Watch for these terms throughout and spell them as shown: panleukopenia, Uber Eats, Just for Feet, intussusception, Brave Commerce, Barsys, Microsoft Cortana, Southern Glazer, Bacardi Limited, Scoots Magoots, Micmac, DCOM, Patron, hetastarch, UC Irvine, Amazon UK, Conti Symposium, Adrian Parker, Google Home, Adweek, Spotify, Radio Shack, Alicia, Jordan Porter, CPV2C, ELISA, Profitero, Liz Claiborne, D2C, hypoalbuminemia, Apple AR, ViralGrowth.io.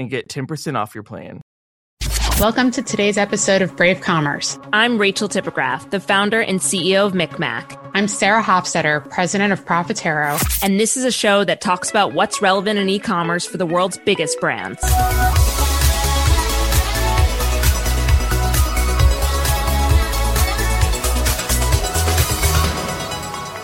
and get 10% off your plan. Welcome to today's episode of Brave Commerce. I'm Rachel Tippograph, the founder and CEO of Micmac. I'm Sarah Hofstetter, president of Profitero. And this is a show that talks about what's relevant in e-commerce for the world's biggest brands.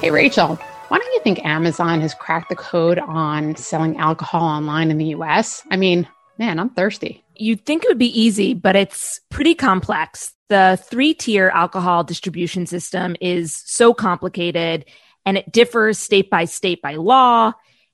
Hey, Rachel, why don't you think Amazon has cracked the code on selling alcohol online in the US? I mean, man, I'm thirsty. You'd think it would be easy, but it's pretty complex. The three-tier alcohol distribution system is so complicated, and it differs state by state by law,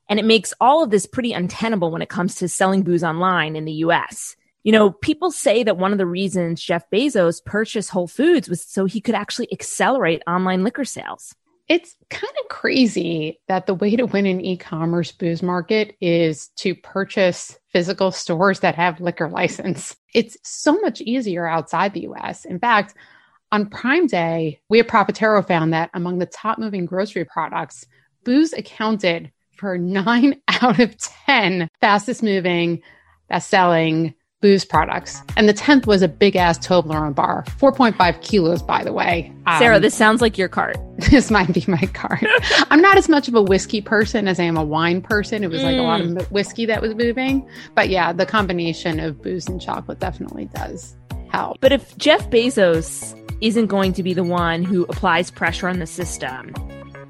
and it makes all of this pretty untenable when it comes to selling booze online in the US. You know, people say that one of the reasons Jeff Bezos purchased Whole Foods was so he could actually accelerate online liquor sales. It's kind of crazy that the way to win an e-commerce booze market is to purchase physical stores that have liquor license. It's so much easier outside the US. In fact, on Prime Day, we at Profitero found that among the top moving grocery products, booze accounted for 9 out of 10 fastest moving, best selling booze products. And the 10th was a big-ass Toblerone bar. 4.5 kilos, by the way. Sarah, this sounds like your cart. This might be my cart. I'm not as much of a whiskey person as I am a wine person. It was like a lot of whiskey that was moving. But yeah, the combination of booze and chocolate definitely does help. But if Jeff Bezos isn't going to be the one who applies pressure on the system,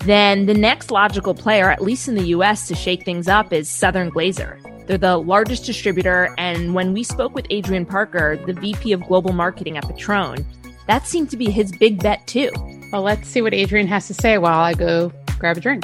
then the next logical player, at least in the US, to shake things up is Southern Glazer. They're the largest distributor, and when we spoke with Adrian Parker, the VP of Global Marketing at Patron, that seemed to be his big bet too. Well, let's see what Adrian has to say while I go grab a drink.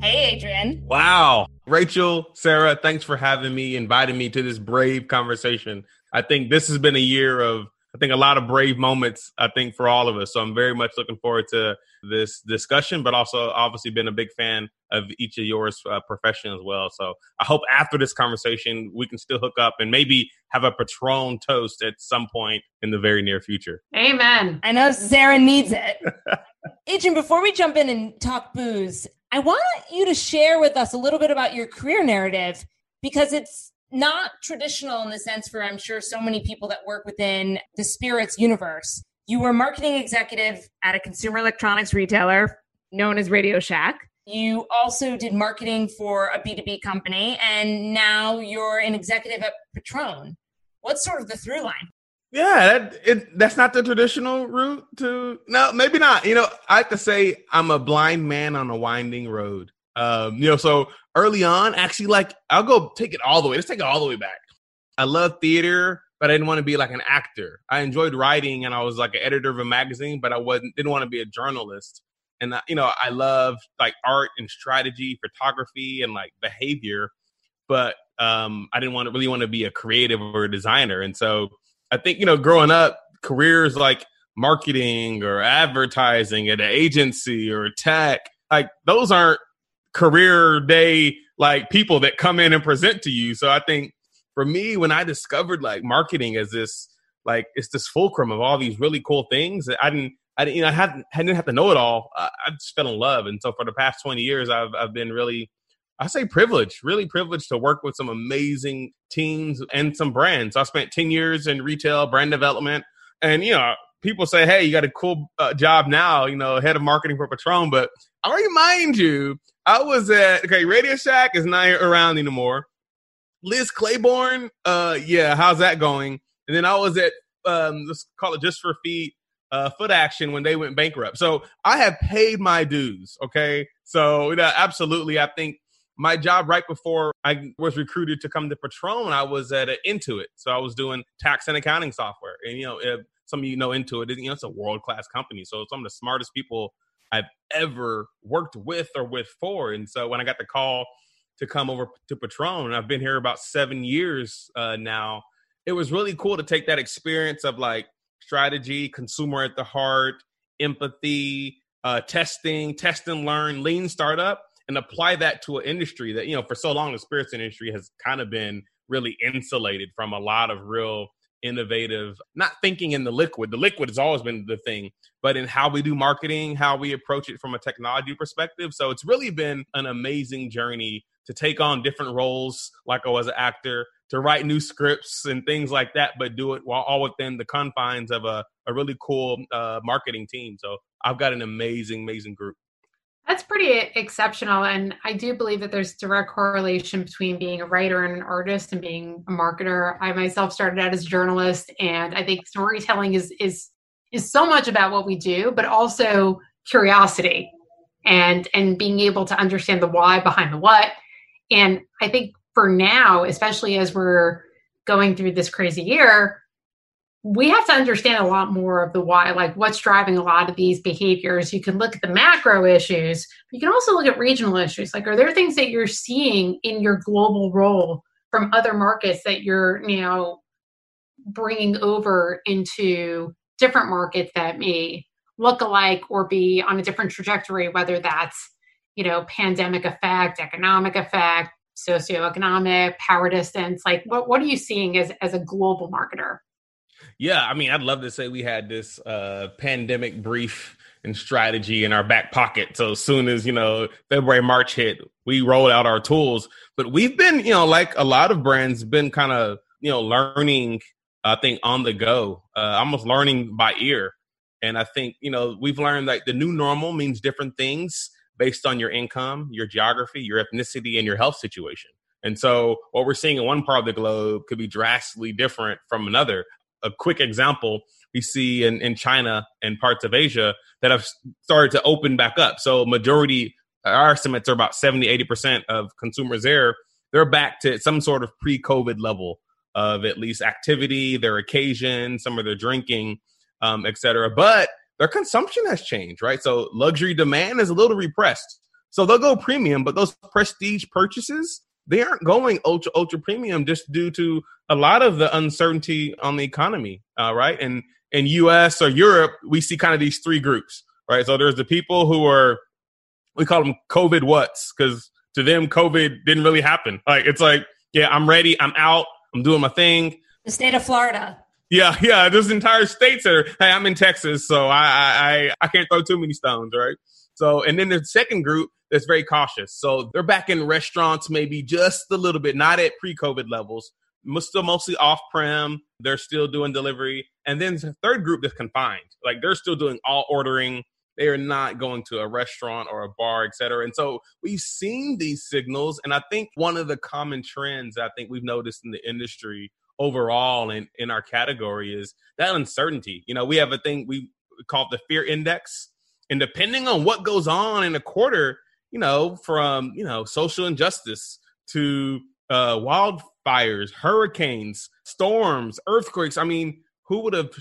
Hey, Adrian. Wow. Rachel, Sarah, thanks for having me, inviting me to this brave conversation. I think this has been a year of, I think, a lot of brave moments, I think, for all of us. So I'm very much looking forward to this discussion, but also obviously been a big fan of each of yours profession as well. So I hope after this conversation, we can still hook up and maybe have a Patron toast at some point in the very near future. Amen. I know Sarah needs it. Adrian, before we jump in and talk booze, I want you to share with us a little bit about your career narrative, because it's not traditional in the sense for, I'm sure, so many people that work within the spirits universe. You were a marketing executive at a consumer electronics retailer known as Radio Shack. You also did marketing for a B2B company, and now you're an executive at Patron. What's sort of the through line? Yeah, that's not the traditional route to... No, maybe not. You know, I have to say I'm a blind man on a winding road. You know, so early on, actually, like, I'll go take it all the way. Let's take it all the way back. I love theater, but I didn't want to be like an actor. I enjoyed writing, and I was like an editor of a magazine, but I didn't want to be a journalist. And, you know, I love like art and strategy, photography, and like behavior, but I didn't really want to be a creative or a designer. And so I think, you know, growing up, careers like marketing or advertising at an agency or tech, like those aren't career day like people that come in and present to you. So I think for me, when I discovered like marketing as this, like it's this fulcrum of all these really cool things that I didn't have to know it all. I just fell in love. And so for the past 20 years, I've been really privileged to work with some amazing teams and some brands. So I spent 10 years in retail brand development, and you know, people say, hey, you got a cool job now, you know, head of marketing for Patron. But I'll remind you, I was at, okay, Radio Shack is not around anymore. Liz Claiborne, yeah, how's that going? And then I was at, let's call it Just for Feet, Foot Action when they went bankrupt. So I have paid my dues, okay? So absolutely, I think my job right before I was recruited to come to Patron, I was at Intuit. So I was doing tax and accounting software. And, you know, some of you know Intuit, you know, it's a world-class company. So some of the smartest people I've ever worked with or with for. And so when I got the call to come over to Patron, and I've been here about 7 years now, it was really cool to take that experience of like strategy, consumer at the heart, empathy, testing, test and learn, lean startup, and apply that to an industry that, you know, for so long, the spirits industry has kind of been really insulated from a lot of real innovative, not thinking in the liquid. The liquid has always been the thing, but in how we do marketing, how we approach it from a technology perspective. So it's really been an amazing journey to take on different roles, like I was an actor, to write new scripts and things like that, but do it while all within the confines of a really cool marketing team. So I've got an amazing, amazing group. That's pretty exceptional. And I do believe that there's direct correlation between being a writer and an artist and being a marketer. I myself started out as a journalist, and I think storytelling is so much about what we do, but also curiosity and being able to understand the why behind the what. And I think for now, especially as we're going through this crazy year, we have to understand a lot more of the why, like what's driving a lot of these behaviors. You can look at the macro issues. You can also look at regional issues. Like, are there things that you're seeing in your global role from other markets that you're, you know, bringing over into different markets that may look alike or be on a different trajectory, whether that's, you know, pandemic effect, economic effect, socioeconomic, power distance? Like, what are you seeing as a global marketer? Yeah, I mean, I'd love to say we had this pandemic brief and strategy in our back pocket. So as soon as, you know, February, March hit, we rolled out our tools. But we've been, you know, like a lot of brands, been kind of, you know, learning, I think, on the go, almost learning by ear. And I think, you know, we've learned like the new normal means different things based on your income, your geography, your ethnicity, and your health situation. And so what we're seeing in one part of the globe could be drastically different from another. A quick example we see in China and parts of Asia that have started to open back up. So majority, our estimates are about 70, 80% of consumers there. They're back to some sort of pre-COVID level of at least activity, their occasion, some of their drinking, et cetera. But their consumption has changed, right? So luxury demand is a little repressed. So they'll go premium, but those prestige purchases, they aren't going ultra premium just due to a lot of the uncertainty on the economy, right? And in US or Europe, we see kind of these three groups, right? So there's the people who are, we call them COVID what's, because to them, COVID didn't really happen. Like, it's like, yeah, I'm ready, I'm out, I'm doing my thing. The state of Florida. Yeah, there's entire states that are, hey, I'm in Texas, so I can't throw too many stones, right? So, and then the second group that's very cautious. So they're back in restaurants, maybe just a little bit, not at pre-COVID levels, still mostly off-prem. They're still doing delivery. And then the third group that's confined, like they're still doing all ordering. They are not going to a restaurant or a bar, et cetera. And so we've seen these signals. And I think one of the common trends I think we've noticed in the industry overall and in our category is that uncertainty. You know, we have a thing we call the fear index. And depending on what goes on in a quarter, you know, from, you know, social injustice to wildfires, hurricanes, storms, earthquakes. I mean, who would have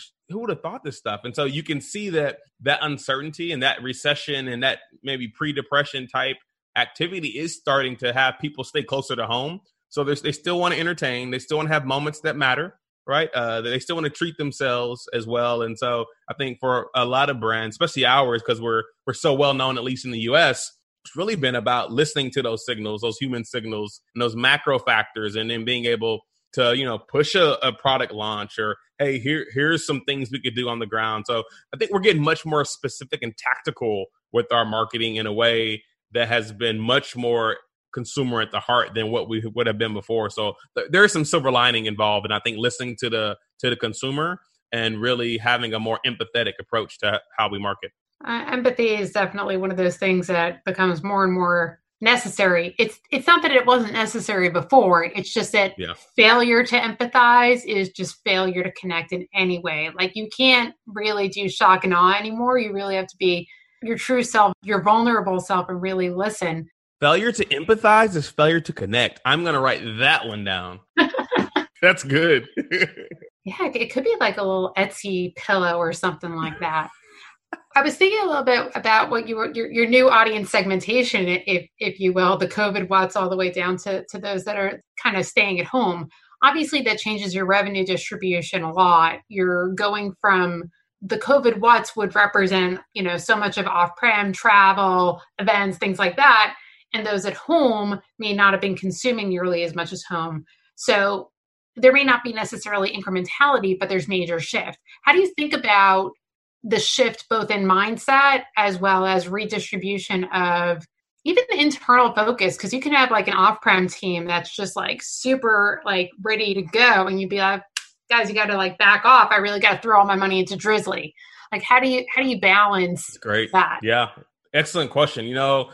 thought this stuff? And so you can see that uncertainty and that recession and that maybe pre-depression type activity is starting to have people stay closer to home. So they still want to entertain. They still want to have moments that matter, right? They still want to treat themselves as well. And so I think for a lot of brands, especially ours, because we're so well known, at least in the U.S., it's really been about listening to those signals, those human signals, and those macro factors, and then being able to, you know, push a product launch or, hey, here's some things we could do on the ground. So I think we're getting much more specific and tactical with our marketing in a way that has been much more consumer at the heart than what we would have been before. So there's some silver lining involved. And I think listening to the consumer and really having a more empathetic approach to how we market. Empathy is definitely one of those things that becomes more and more necessary. It's not that it wasn't necessary before. It's just that failure to empathize is just failure to connect in any way. Like, you can't really do shock and awe anymore. You really have to be your true self, your vulnerable self, and really listen. Failure to empathize is failure to connect. I'm going to write that one down. That's good. Yeah, it could be like a little Etsy pillow or something like that. I was thinking a little bit about what you were, your new audience segmentation, if you will, the COVID watts all the way down to those that are kind of staying at home. Obviously, that changes your revenue distribution a lot. You're going from the COVID watts would represent, you know, so much of off-prem travel, events, things like that. And those at home may not have been consuming nearly as much as home. So there may not be necessarily incrementality, but there's major shift. How do you think about the shift both in mindset as well as redistribution of even the internal focus? Because you can have like an off-prem team that's just like super like ready to go, and you'd be like, guys, you got to like back off. I really got to throw all my money into Drizzly. Like, how do you balance that? Yeah. Excellent question. You know,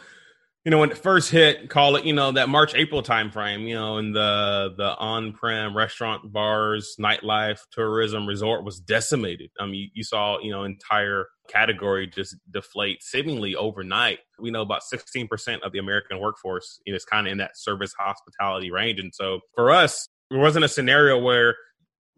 when it first hit, call it, you know, that March, April timeframe, you know, and the on-prem restaurant, bars, nightlife, tourism, resort was decimated. I mean, you saw, you know, entire category just deflate seemingly overnight. We know about 16% of the American workforce is kind of in that service hospitality range. And so for us, there wasn't a scenario where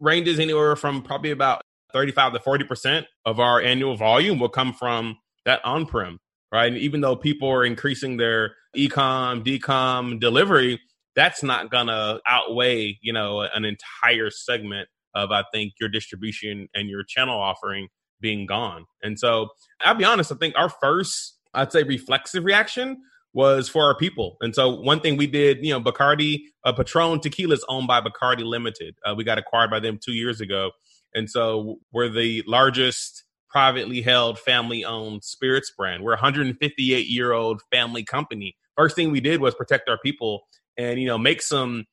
ranges anywhere from probably about 35 to 40% of our annual volume will come from that on-prem, right? And even though people are increasing their e-com, decom, delivery, that's not going to outweigh, you know, an entire segment of, I think, your distribution and your channel offering being gone. And so I'll be honest, I think our first, I'd say, reflexive reaction was for our people. And so one thing we did, you know, Bacardi, Patron tequila is owned by Bacardi Limited. We got acquired by them 2 years ago. And so we're the largest privately held, family-owned spirits brand. We're a 158-year-old family company. First thing we did was protect our people and, you know, make some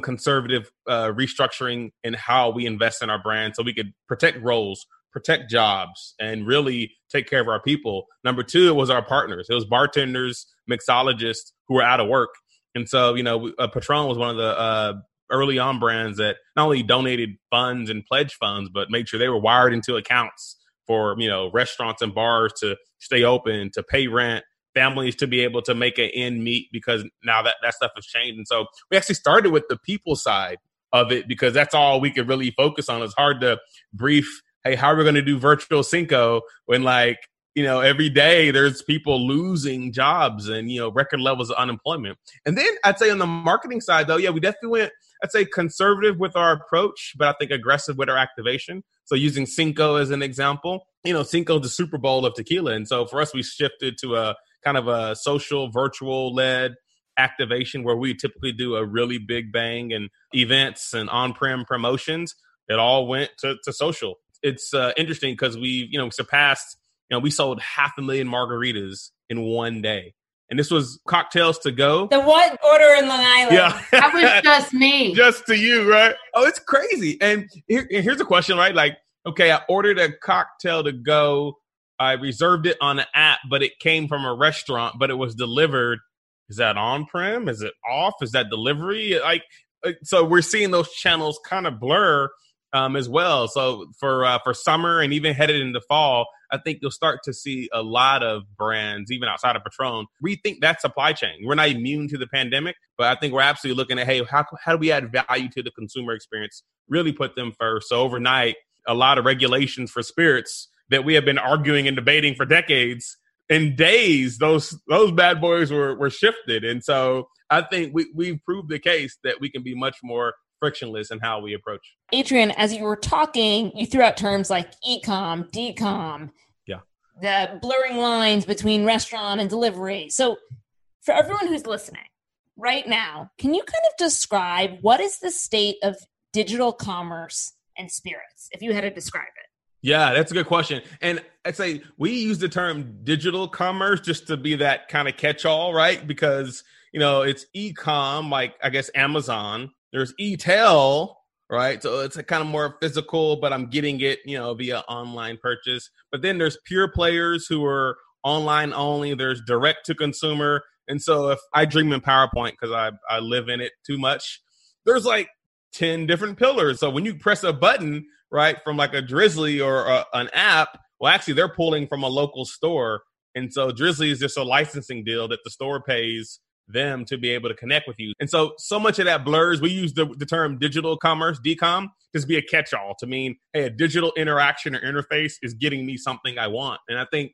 conservative restructuring in how we invest in our brand so we could protect roles, protect jobs, and really take care of our people. Number two was our partners. It was bartenders, mixologists who were out of work. And so, you know, Patron was one of the early on brands that not only donated funds and pledge funds, but made sure they were wired into accounts for, you know, restaurants and bars to stay open, to pay rent, families to be able to make an end meet, because now that stuff has changed. And so we actually started with the people side of it because that's all we could really focus on. It's hard to brief, hey, how are we going to do virtual Cinco when, like, you know, every day there's people losing jobs and, you know, record levels of unemployment. And then I'd say on the marketing side, though, yeah, we definitely went, I'd say, conservative with our approach, but I think aggressive with our activation. So using Cinco as an example, you know, Cinco is the Super Bowl of tequila. And so for us, we shifted to a kind of a social, virtual led activation where we typically do a really big bang and events and on-prem promotions. It all went to social. It's interesting because we, you know, surpassed, you know, we sold 500,000 margaritas in one day. And this was cocktails to go. The one order in Long Island. Yeah. That was just me. Just to you, right? Oh, it's crazy. And here's a question, right? Like, okay, I ordered a cocktail to go. I reserved it on an app, but it came from a restaurant, but it was delivered. Is that on-prem? Is it off? Is that delivery? Like, so we're seeing those channels kind of blur as well. So for summer and even headed into fall, I think you'll start to see a lot of brands, even outside of Patron, rethink that supply chain. We're not immune to the pandemic, but I think we're absolutely looking at, hey, how do we add value to the consumer experience? Really put them first. So overnight, a lot of regulations for spirits that we have been arguing and debating for decades, in days, those bad boys were shifted. And so I think we've proved the case that we can be much more frictionless in how we approach. Adrian, as you were talking, you threw out terms like e-com, decom, the blurring lines between restaurant and delivery. So for everyone who's listening right now, can you kind of describe what is the state of digital commerce and spirits, if you had to describe it? Yeah, that's a good question. And I'd say we use the term digital commerce just to be that kind of catch-all, right? Because, you know, it's e-com, like, I guess, Amazon. There's e-tail, right? So it's a kind of more physical, but I'm getting it, you know, via online purchase. But then there's pure players who are online only. There's direct to consumer. And so if I dream in PowerPoint because I live in it too much, there's like 10 different pillars. So when you press a button, right, from like a Drizzly or an app, well, actually, they're pulling from a local store. And so Drizzly is just a licensing deal that the store pays them to be able to connect with you. And so much of that blurs. We use the term digital commerce, DCOM, just be a catch-all to mean, hey, a digital interaction or interface is getting me something I want. And I think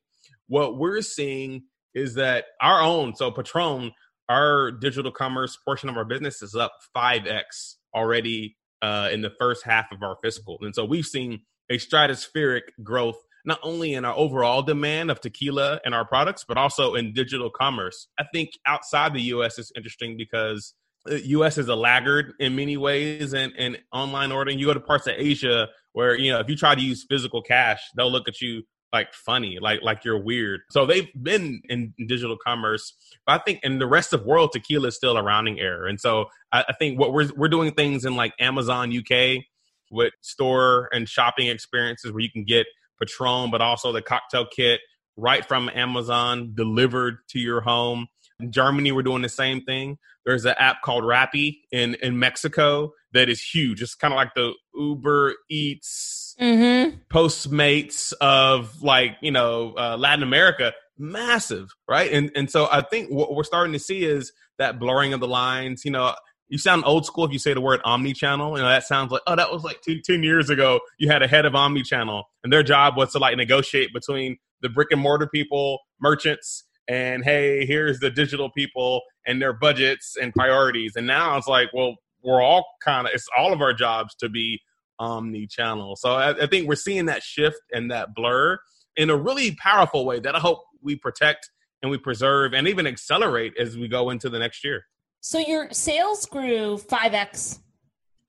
what we're seeing is that our own, so Patron, our digital commerce portion of our business is up 5x already in the first half of our fiscal. And so we've seen a stratospheric growth, not only in our overall demand of tequila and our products, but also in digital commerce. I think outside the U.S. is interesting because the U.S. is a laggard in many ways and online ordering. You go to parts of Asia where, you know, if you try to use physical cash, they'll look at you like funny, like you're weird. So they've been in digital commerce, but I think in the rest of the world, tequila is still a rounding error. And so I think what we're doing things in like Amazon UK with store and shopping experiences where you can get Patron, but also the cocktail kit right from Amazon delivered to your home. In Germany, we're doing the same thing. There's an app called Rappi in Mexico that is huge. It's kind of like the Uber Eats, Postmates of like, you know, Latin America. Massive, right? And so I think what we're starting to see is that blurring of the lines. You know, you sound old school if you say the word omnichannel. You know, that sounds like, oh, that was like 10 years ago. You had a head of omnichannel, and their job was to like negotiate between the brick and mortar people, merchants, and hey, here's the digital people and their budgets and priorities. And now it's like, well, we're all kind of, it's all of our jobs to be omnichannel. So I think we're seeing that shift and that blur in a really powerful way that I hope we protect and we preserve and even accelerate as we go into the next year. So your sales grew 5x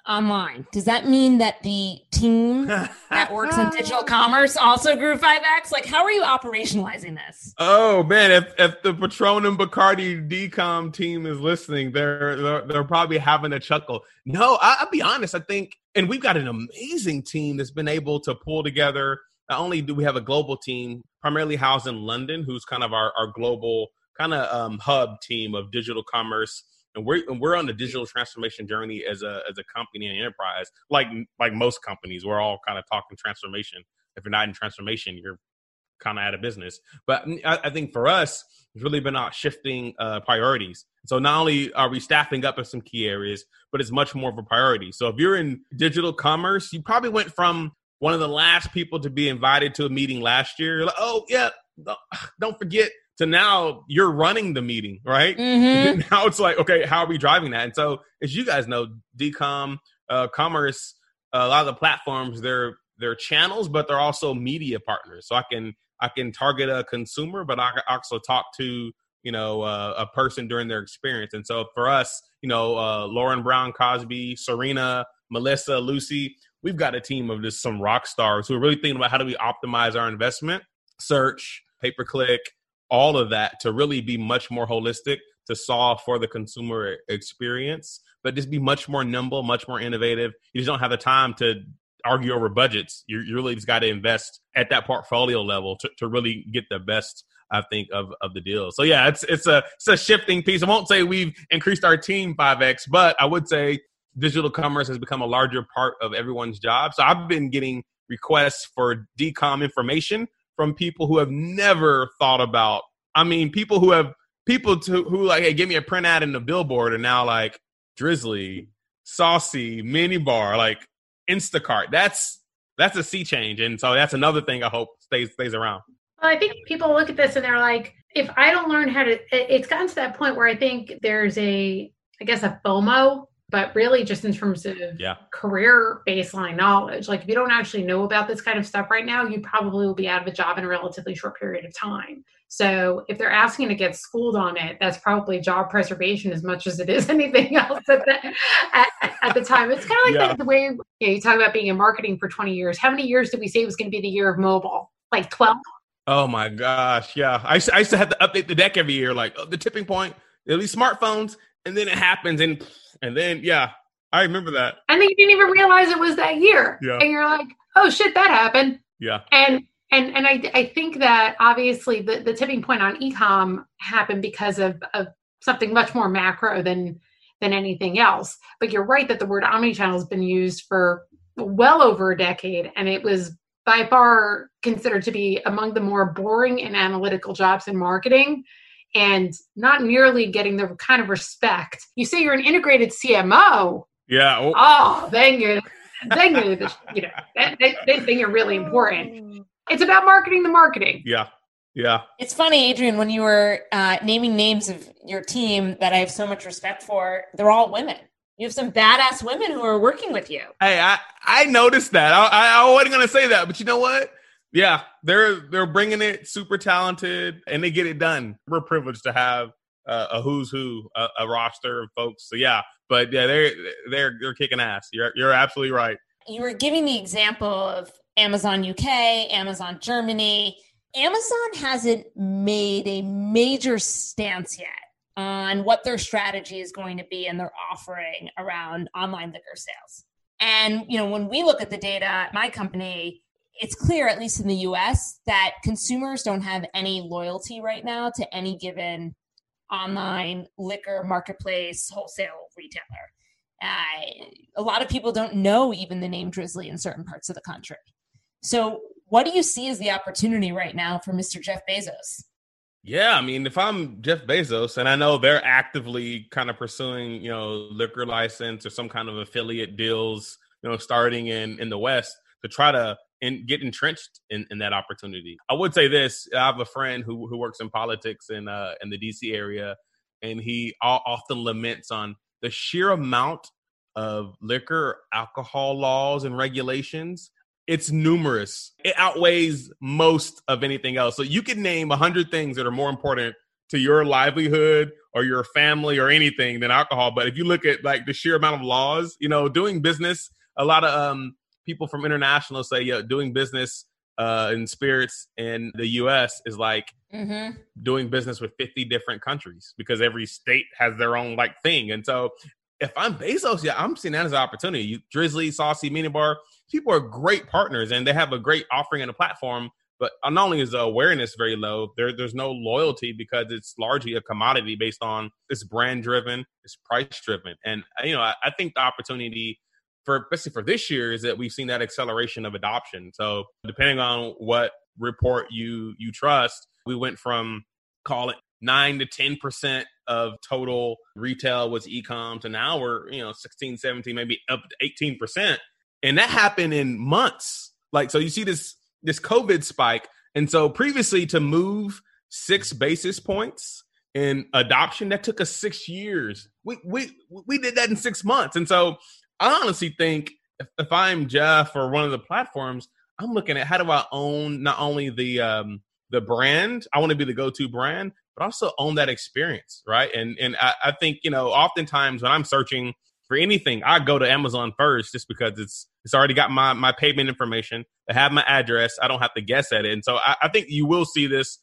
online. Does that mean that the team that works in digital commerce also grew 5x? Like, how are you operationalizing this? Oh man, if the Patron and Bacardi DCOM team is listening, they're probably having a chuckle. No, I'll be honest. I think, and we've got an amazing team that's been able to pull together. Not only do we have a global team, primarily housed in London, who's kind of our global kind of hub team of digital commerce. And we're on the digital transformation journey as a company and enterprise, like most companies. We're all kind of talking transformation. If you're not in transformation, you're kind of out of business. But I think for us, it's really been about shifting priorities. So not only are we staffing up in some key areas, but it's much more of a priority. So if you're in digital commerce, you probably went from one of the last people to be invited to a meeting last year. You're like, oh yeah, don't forget. So now you're running the meeting, right? Mm-hmm. Now it's like, okay, how are we driving that? And so as you guys know, DCOM, commerce, a lot of the platforms, they're channels, but they're also media partners. So I can target a consumer, but I can also talk to, you know, a person during their experience. And so for us, you know, Lauren Brown, Cosby, Serena, Melissa, Lucy, we've got a team of just some rock stars who are really thinking about how do we optimize our investment, search, pay-per-click, all of that to really be much more holistic to solve for the consumer experience, but just be much more nimble, much more innovative. You just don't have the time to argue over budgets. You really just got to invest at that portfolio level to really get the best, I think, of the deal. So yeah, it's a shifting piece. I won't say we've increased our team 5x, but I would say digital commerce has become a larger part of everyone's job. So I've been getting requests for DCOM information from people who have never thought about, I mean, people who like, hey, give me a print ad in the billboard are now like Drizzly, Saucy, Mini Bar, like Instacart. That's a sea change. And so that's another thing I hope stays around. Well, I think people look at this and they're like, if I don't learn how to, it's gotten to that point where I think there's a FOMO, but really just in terms of career baseline knowledge. Like if you don't actually know about this kind of stuff right now, you probably will be out of a job in a relatively short period of time. So if they're asking to get schooled on it, that's probably job preservation as much as it is anything else at the time. It's kind of like the way you talk about being in marketing for 20 years. How many years did we say was going to be the year of mobile? Like 12? Oh my gosh. Yeah. I used to have to update the deck every year, like the tipping point, at least smartphones. And then it happens. And then, yeah, I remember that. And then you didn't even realize it was that year. Yeah. And you're like, oh shit, that happened. Yeah. And I think that obviously the tipping point on e-com happened because of something much more macro than anything else. But you're right that the word omnichannel has been used for well over a decade. And it was by far considered to be among the more boring and analytical jobs in marketing, and not nearly getting the kind of respect. You say you're an integrated CMO. Yeah. Oh, then you're really important. It's about marketing the marketing. Yeah. Yeah. It's funny, Adrian, when you were naming names of your team that I have so much respect for, they're all women. You have some badass women who are working with you. Hey, I noticed that. I wasn't going to say that, but you know what? Yeah, they're bringing it, super talented, and they get it done. We're privileged to have a who's who, a roster of folks. So yeah, but yeah, they're kicking ass. You're absolutely right. You were giving the example of Amazon UK, Amazon Germany. Amazon hasn't made a major stance yet on what their strategy is going to be and their offering around online liquor sales. And you know, when we look at the data at my company, it's clear, at least in the US, that consumers don't have any loyalty right now to any given online liquor marketplace, wholesale retailer. A lot of people don't know even the name Drizzly in certain parts of the country. So what do you see as the opportunity right now for Mr. Jeff Bezos? Yeah, I mean, if I'm Jeff Bezos, and I know they're actively kind of pursuing, you know, liquor license or some kind of affiliate deals, you know, starting in the West to try to get entrenched in that opportunity. I would say this. I have a friend who works in politics in the DC area, and he often laments on the sheer amount of liquor, alcohol laws and regulations. It's numerous. It outweighs most of anything else. So you could name 100 things that are more important to your livelihood or your family or anything than alcohol. But if you look at like the sheer amount of laws, you know, doing business, a lot of people from international say, yeah, doing business in spirits in the U.S. is like doing business with 50 different countries because every state has their own like thing. And so if I'm Bezos, yeah, I'm seeing that as an opportunity. Drizzly, Saucy, Mini Bar, people are great partners and they have a great offering and a platform. But not only is the awareness very low, there's no loyalty because it's largely a commodity based on it's brand driven, it's price driven. And, you know, I think the opportunity especially for this year is that we've seen that acceleration of adoption. So depending on what report you trust, we went from, call it, 9 to 10% of total retail was e-com to now we're, you know, 16, 17, maybe up to 18%. And that happened in months. Like, so you see this COVID spike. And so previously to move 6 basis points in adoption, that took us 6 years. We did that in 6 months. And so I honestly think if I'm Jeff or one of the platforms, I'm looking at how do I own not only the brand, I want to be the go-to brand, but also own that experience, right? And I think, you know, oftentimes when I'm searching for anything, I go to Amazon first just because it's already got my payment information. I have my address. I don't have to guess at it. And so I think you will see this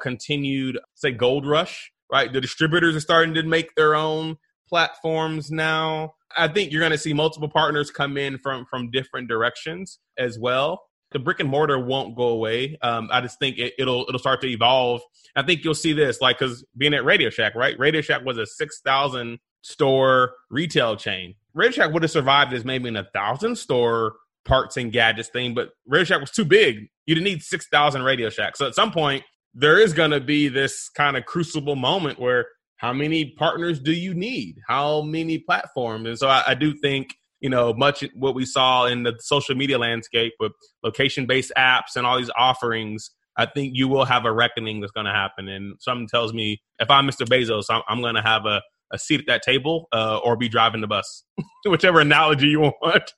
continued, say, gold rush, right? The distributors are starting to make their own platforms now. I think you're going to see multiple partners come in from different directions as well. The brick and mortar won't go away. I just think it'll start to evolve. I think you'll see this, like, because being at Radio Shack, right? Radio Shack was a 6,000 store retail chain. Radio Shack would have survived as maybe in 1,000 store parts and gadgets thing, but Radio Shack was too big. You didn't need 6,000 Radio Shacks. So at some point, there is going to be this kind of crucible moment where how many partners do you need? How many platforms? And so I do think, you know, much what we saw in the social media landscape with location-based apps and all these offerings, I think you will have a reckoning that's going to happen. And something tells me if I'm Mr. Bezos, I'm going to have a seat at that table or be driving the bus, whichever analogy you want.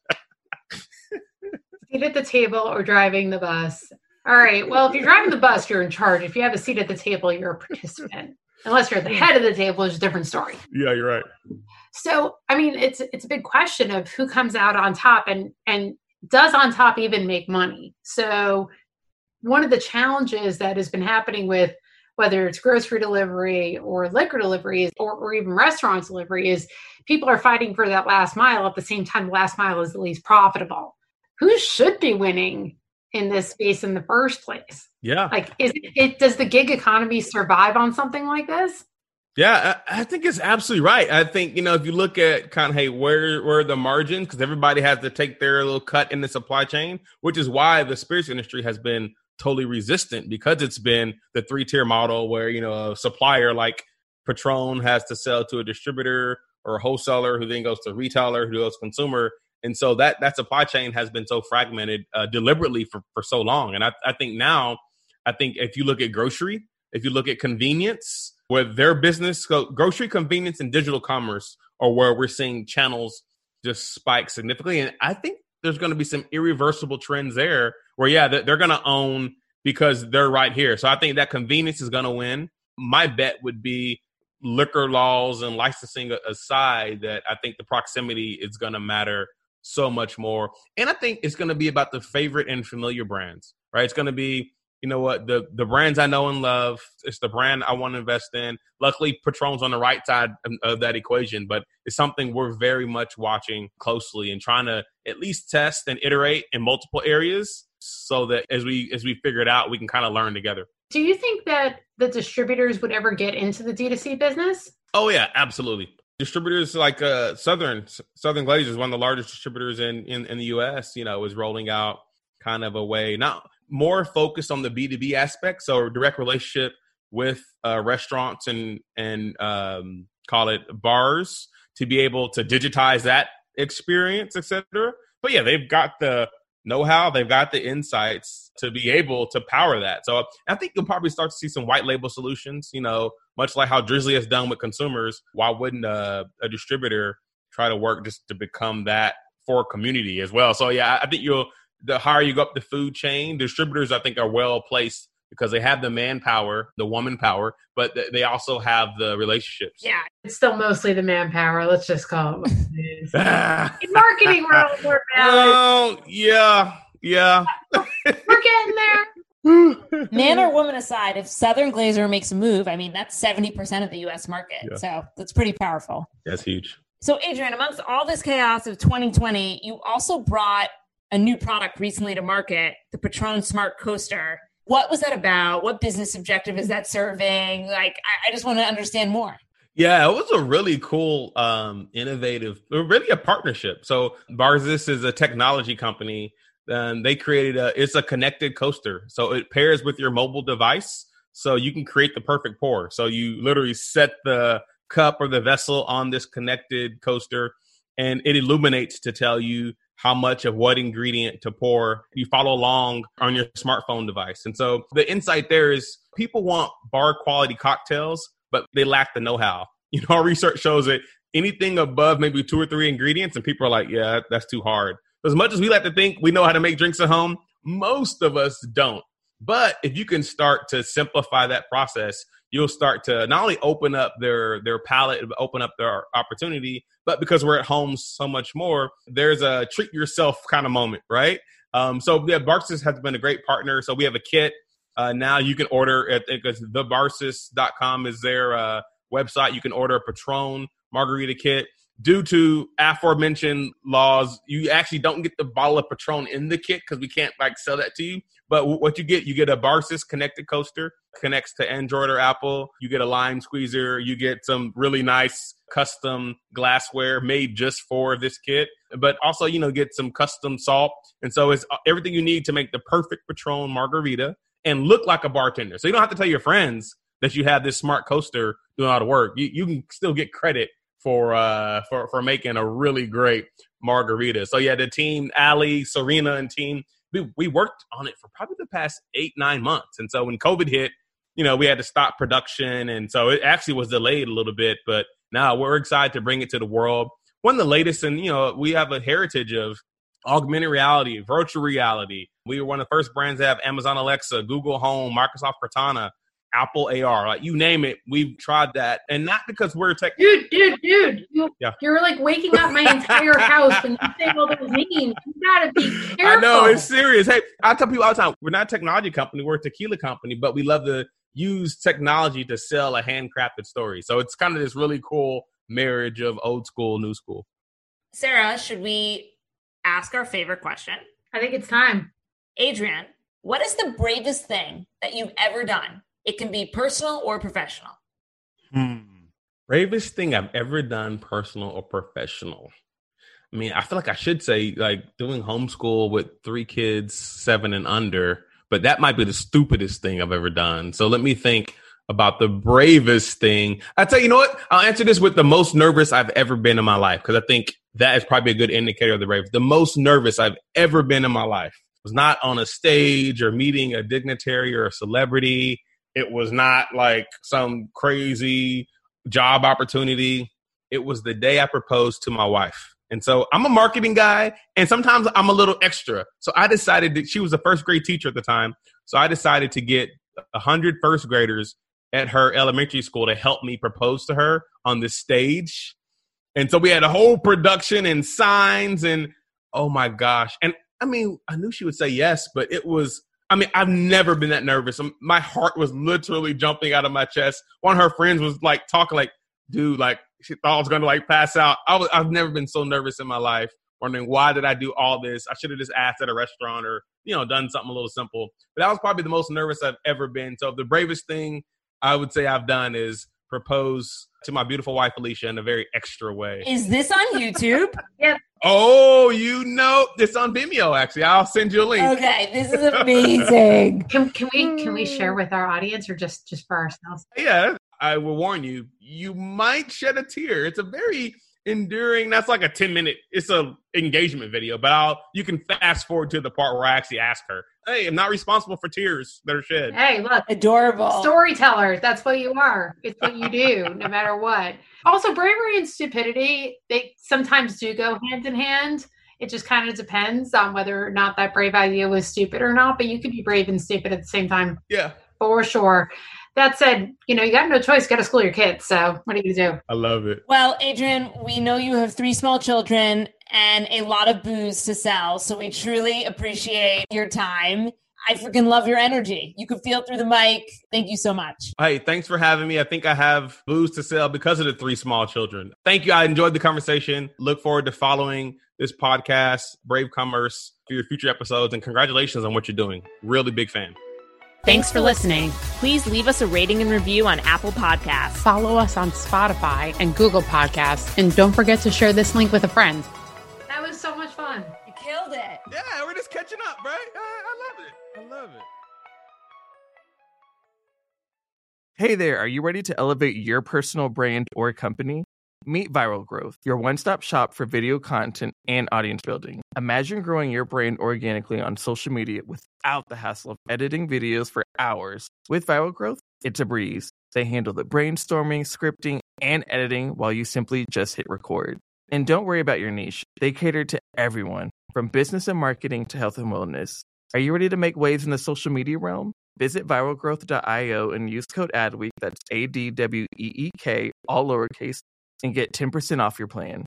Seat at the table or driving the bus. All right. Well, if you're driving the bus, you're in charge. If you have a seat at the table, you're a participant. Unless you're at the head of the table, it's a different story. Yeah, you're right. So, I mean, it's a big question of who comes out on top and does on top even make money? So one of the challenges that has been happening with whether it's grocery delivery or liquor deliveries or even restaurant delivery, is people are fighting for that last mile. At the same time, last mile is the least profitable. Who should be winning in this space in the first place? Yeah. Like, does the gig economy survive on something like this? Yeah, I think it's absolutely right. I think, you know, if you look at kind of, hey, where are the margins? Because everybody has to take their little cut in the supply chain, which is why the spirits industry has been totally resistant, because it's been the three-tier model where, you know, a supplier like Patron has to sell to a distributor or a wholesaler who then goes to a retailer who goes to consumer. And so that supply chain has been so fragmented deliberately for so long. And I think now, I think if you look at grocery, if you look at convenience, where their business, grocery, convenience, and digital commerce are where we're seeing channels just spike significantly. And I think there's going to be some irreversible trends there where, yeah, they're going to own because they're right here. So I think that convenience is going to win. My bet would be, liquor laws and licensing aside, that I think the proximity is going to matter so much more. And I think it's going to be about the favorite and familiar brands, right? It's going to be, you know what, the brands I know and love, it's the brand I want to invest in. Luckily, Patron's on the right side of that equation, but it's something we're very much watching closely and trying to at least test and iterate in multiple areas so that as we figure it out, we can kind of learn together. Do you think that the distributors would ever get into the D2C business? Oh, yeah, absolutely. Distributors like Southern Glazer is one of the largest distributors in the U.S., you know, is rolling out kind of a way now, more focused on the B2B aspect. So direct relationship with restaurants and call it bars to be able to digitize that experience, et cetera. But yeah, they've got the know-how, they've got the insights to be able to power that. So I think you'll probably start to see some white label solutions, you know, much like how Drizzly has done with consumers. Why wouldn't a distributor try to work just to become that for a community as well? So yeah, I think the higher you go up the food chain, distributors, I think, are well-placed because they have the manpower, the woman power, but they also have the relationships. Yeah, it's still mostly the manpower. Let's just call it what it is. In marketing, we're all more balanced. Oh, yeah. We're getting there. Man or woman aside, if Southern Glazer makes a move, I mean, that's 70% of the U.S. market. Yeah. So that's pretty powerful. That's huge. So, Adrian, amongst all this chaos of 2020, you also brought a new product recently to market, the Patron Smart Coaster. What was that about? What business objective is that serving? Like, I just want to understand more. Yeah, it was a really cool, innovative, really a partnership. So Barsys is a technology company. They created it's a connected coaster. So it pairs with your mobile device. So you can create the perfect pour. So you literally set the cup or the vessel on this connected coaster and it illuminates to tell you how much of what ingredient to pour. You follow along on your smartphone device. And so the insight there is people want bar quality cocktails, but they lack the know-how. You know, our research shows that anything above maybe 2 or 3 ingredients, and people are like, yeah, that's too hard. As much as we like to think we know how to make drinks at home, most of us don't. But if you can start to simplify that process, you'll start to not only open up their palate, open up their opportunity, but because we're at home so much more, there's a treat yourself kind of moment, right? So yeah, Barsys has been a great partner. So we have a kit. Now you can order, I think it's thebarsys.com is their website. You can order a Patron margarita kit. Due to aforementioned laws, you actually don't get the bottle of Patron in the kit because we can't like sell that to you. But what you get a Barsys connected coaster, connects to Android or Apple. You get a lime squeezer. You get some really nice custom glassware made just for this kit. But also, you know, get some custom salt. And so it's everything you need to make the perfect Patron margarita and look like a bartender. So you don't have to tell your friends that you have this smart coaster doing all the work. You can still get credit for making a really great margarita. So yeah, the team, Ali, Serena, and team, we worked on it for probably the past 8-9 months. And so when COVID hit, you know, we had to stop production. And so it actually was delayed a little bit, but now we're excited to bring it to the world. One of the latest, and, you know, we have a heritage of augmented reality, virtual reality. We were one of the first brands to have Amazon Alexa, Google Home, Microsoft Cortana, Apple AR, like you name it, we've tried that. And not because we're tech. Dude. Yeah. You're like waking up my entire house when you say all those names. You gotta be careful. I know, it's serious. Hey, I tell people all the time, we're not a technology company, we're a tequila company, but we love the use technology to sell a handcrafted story. So it's kind of this really cool marriage of old school, new school. Sarah, should we ask our favorite question? I think it's time. Adrian, what is the bravest thing that you've ever done? It can be personal or professional. Bravest thing I've ever done, personal or professional. I mean, I feel like I should say like doing homeschool with 3 kids, 7 and under, but that might be the stupidest thing I've ever done. So let me think about the bravest thing. I'll tell you, you know what? I'll answer this with the most nervous I've ever been in my life, because I think that is probably a good indicator of the bravest. The most nervous I've ever been in my life was not on a stage or meeting a dignitary or a celebrity. It was not like some crazy job opportunity. It was the day I proposed to my wife. And so I'm a marketing guy, and sometimes I'm a little extra. So I decided that she was a first grade teacher at the time. So I decided to get 100 first graders at her elementary school to help me propose to her on this stage. And so we had a whole production and signs and, oh my gosh. And I mean, I knew she would say yes, but it was, I mean, I've never been that nervous. My heart was literally jumping out of my chest. One of her friends was like talking like, dude, like, she thought I was going to like pass out. I've never been so nervous in my life, wondering why did I do all this? I should have just asked at a restaurant or, you know, done something a little simple. But that was probably the most nervous I've ever been. So the bravest thing I would say I've done is propose to my beautiful wife, Alicia, in a very extra way. Is this on YouTube? Yep. Oh, you know, it's on Vimeo, actually. I'll send you a link. Okay, this is amazing. Can we share with our audience or just for ourselves? Yeah. I will warn you, you might shed a tear. It's a very enduring, that's like a 10-minute, it's a engagement video, but you can fast forward to the part where I actually ask her, hey, I'm not responsible for tears that are shed. Hey, look. Adorable. Storytellers, that's what you are. It's what you do, no matter what. Also, bravery and stupidity, they sometimes do go hand in hand. It just kind of depends on whether or not that brave idea was stupid or not, but you can be brave and stupid at the same time. Yeah. For sure. That said, you know, you got no choice. You got to school your kids. So what do you do? I love it. Well, Adrian, we know you have 3 small children and a lot of booze to sell. So we truly appreciate your time. I freaking love your energy. You can feel through the mic. Thank you so much. Hey, thanks for having me. I think I have booze to sell because of the 3 small children. Thank you. I enjoyed the conversation. Look forward to following this podcast, Brave Commerce, for your future episodes. And congratulations on what you're doing. Really big fan. Thanks for listening. Please leave us a rating and review on Apple Podcasts. Follow us on Spotify and Google Podcasts. And don't forget to share this link with a friend. That was so much fun. You killed it. Yeah, we're just catching up, right? I love it. I love it. Hey there, are you ready to elevate your personal brand or company? Meet Viral Growth, your one-stop shop for video content and audience building. Imagine growing your brand organically on social media without the hassle of editing videos for hours. With Viral Growth, it's a breeze. They handle the brainstorming, scripting, and editing while you simply just hit record. And don't worry about your niche. They cater to everyone, from business and marketing to health and wellness. Are you ready to make waves in the social media realm? Visit ViralGrowth.io and use code ADWEEK, that's ADWEEK, all lowercase, and get 10% off your plan.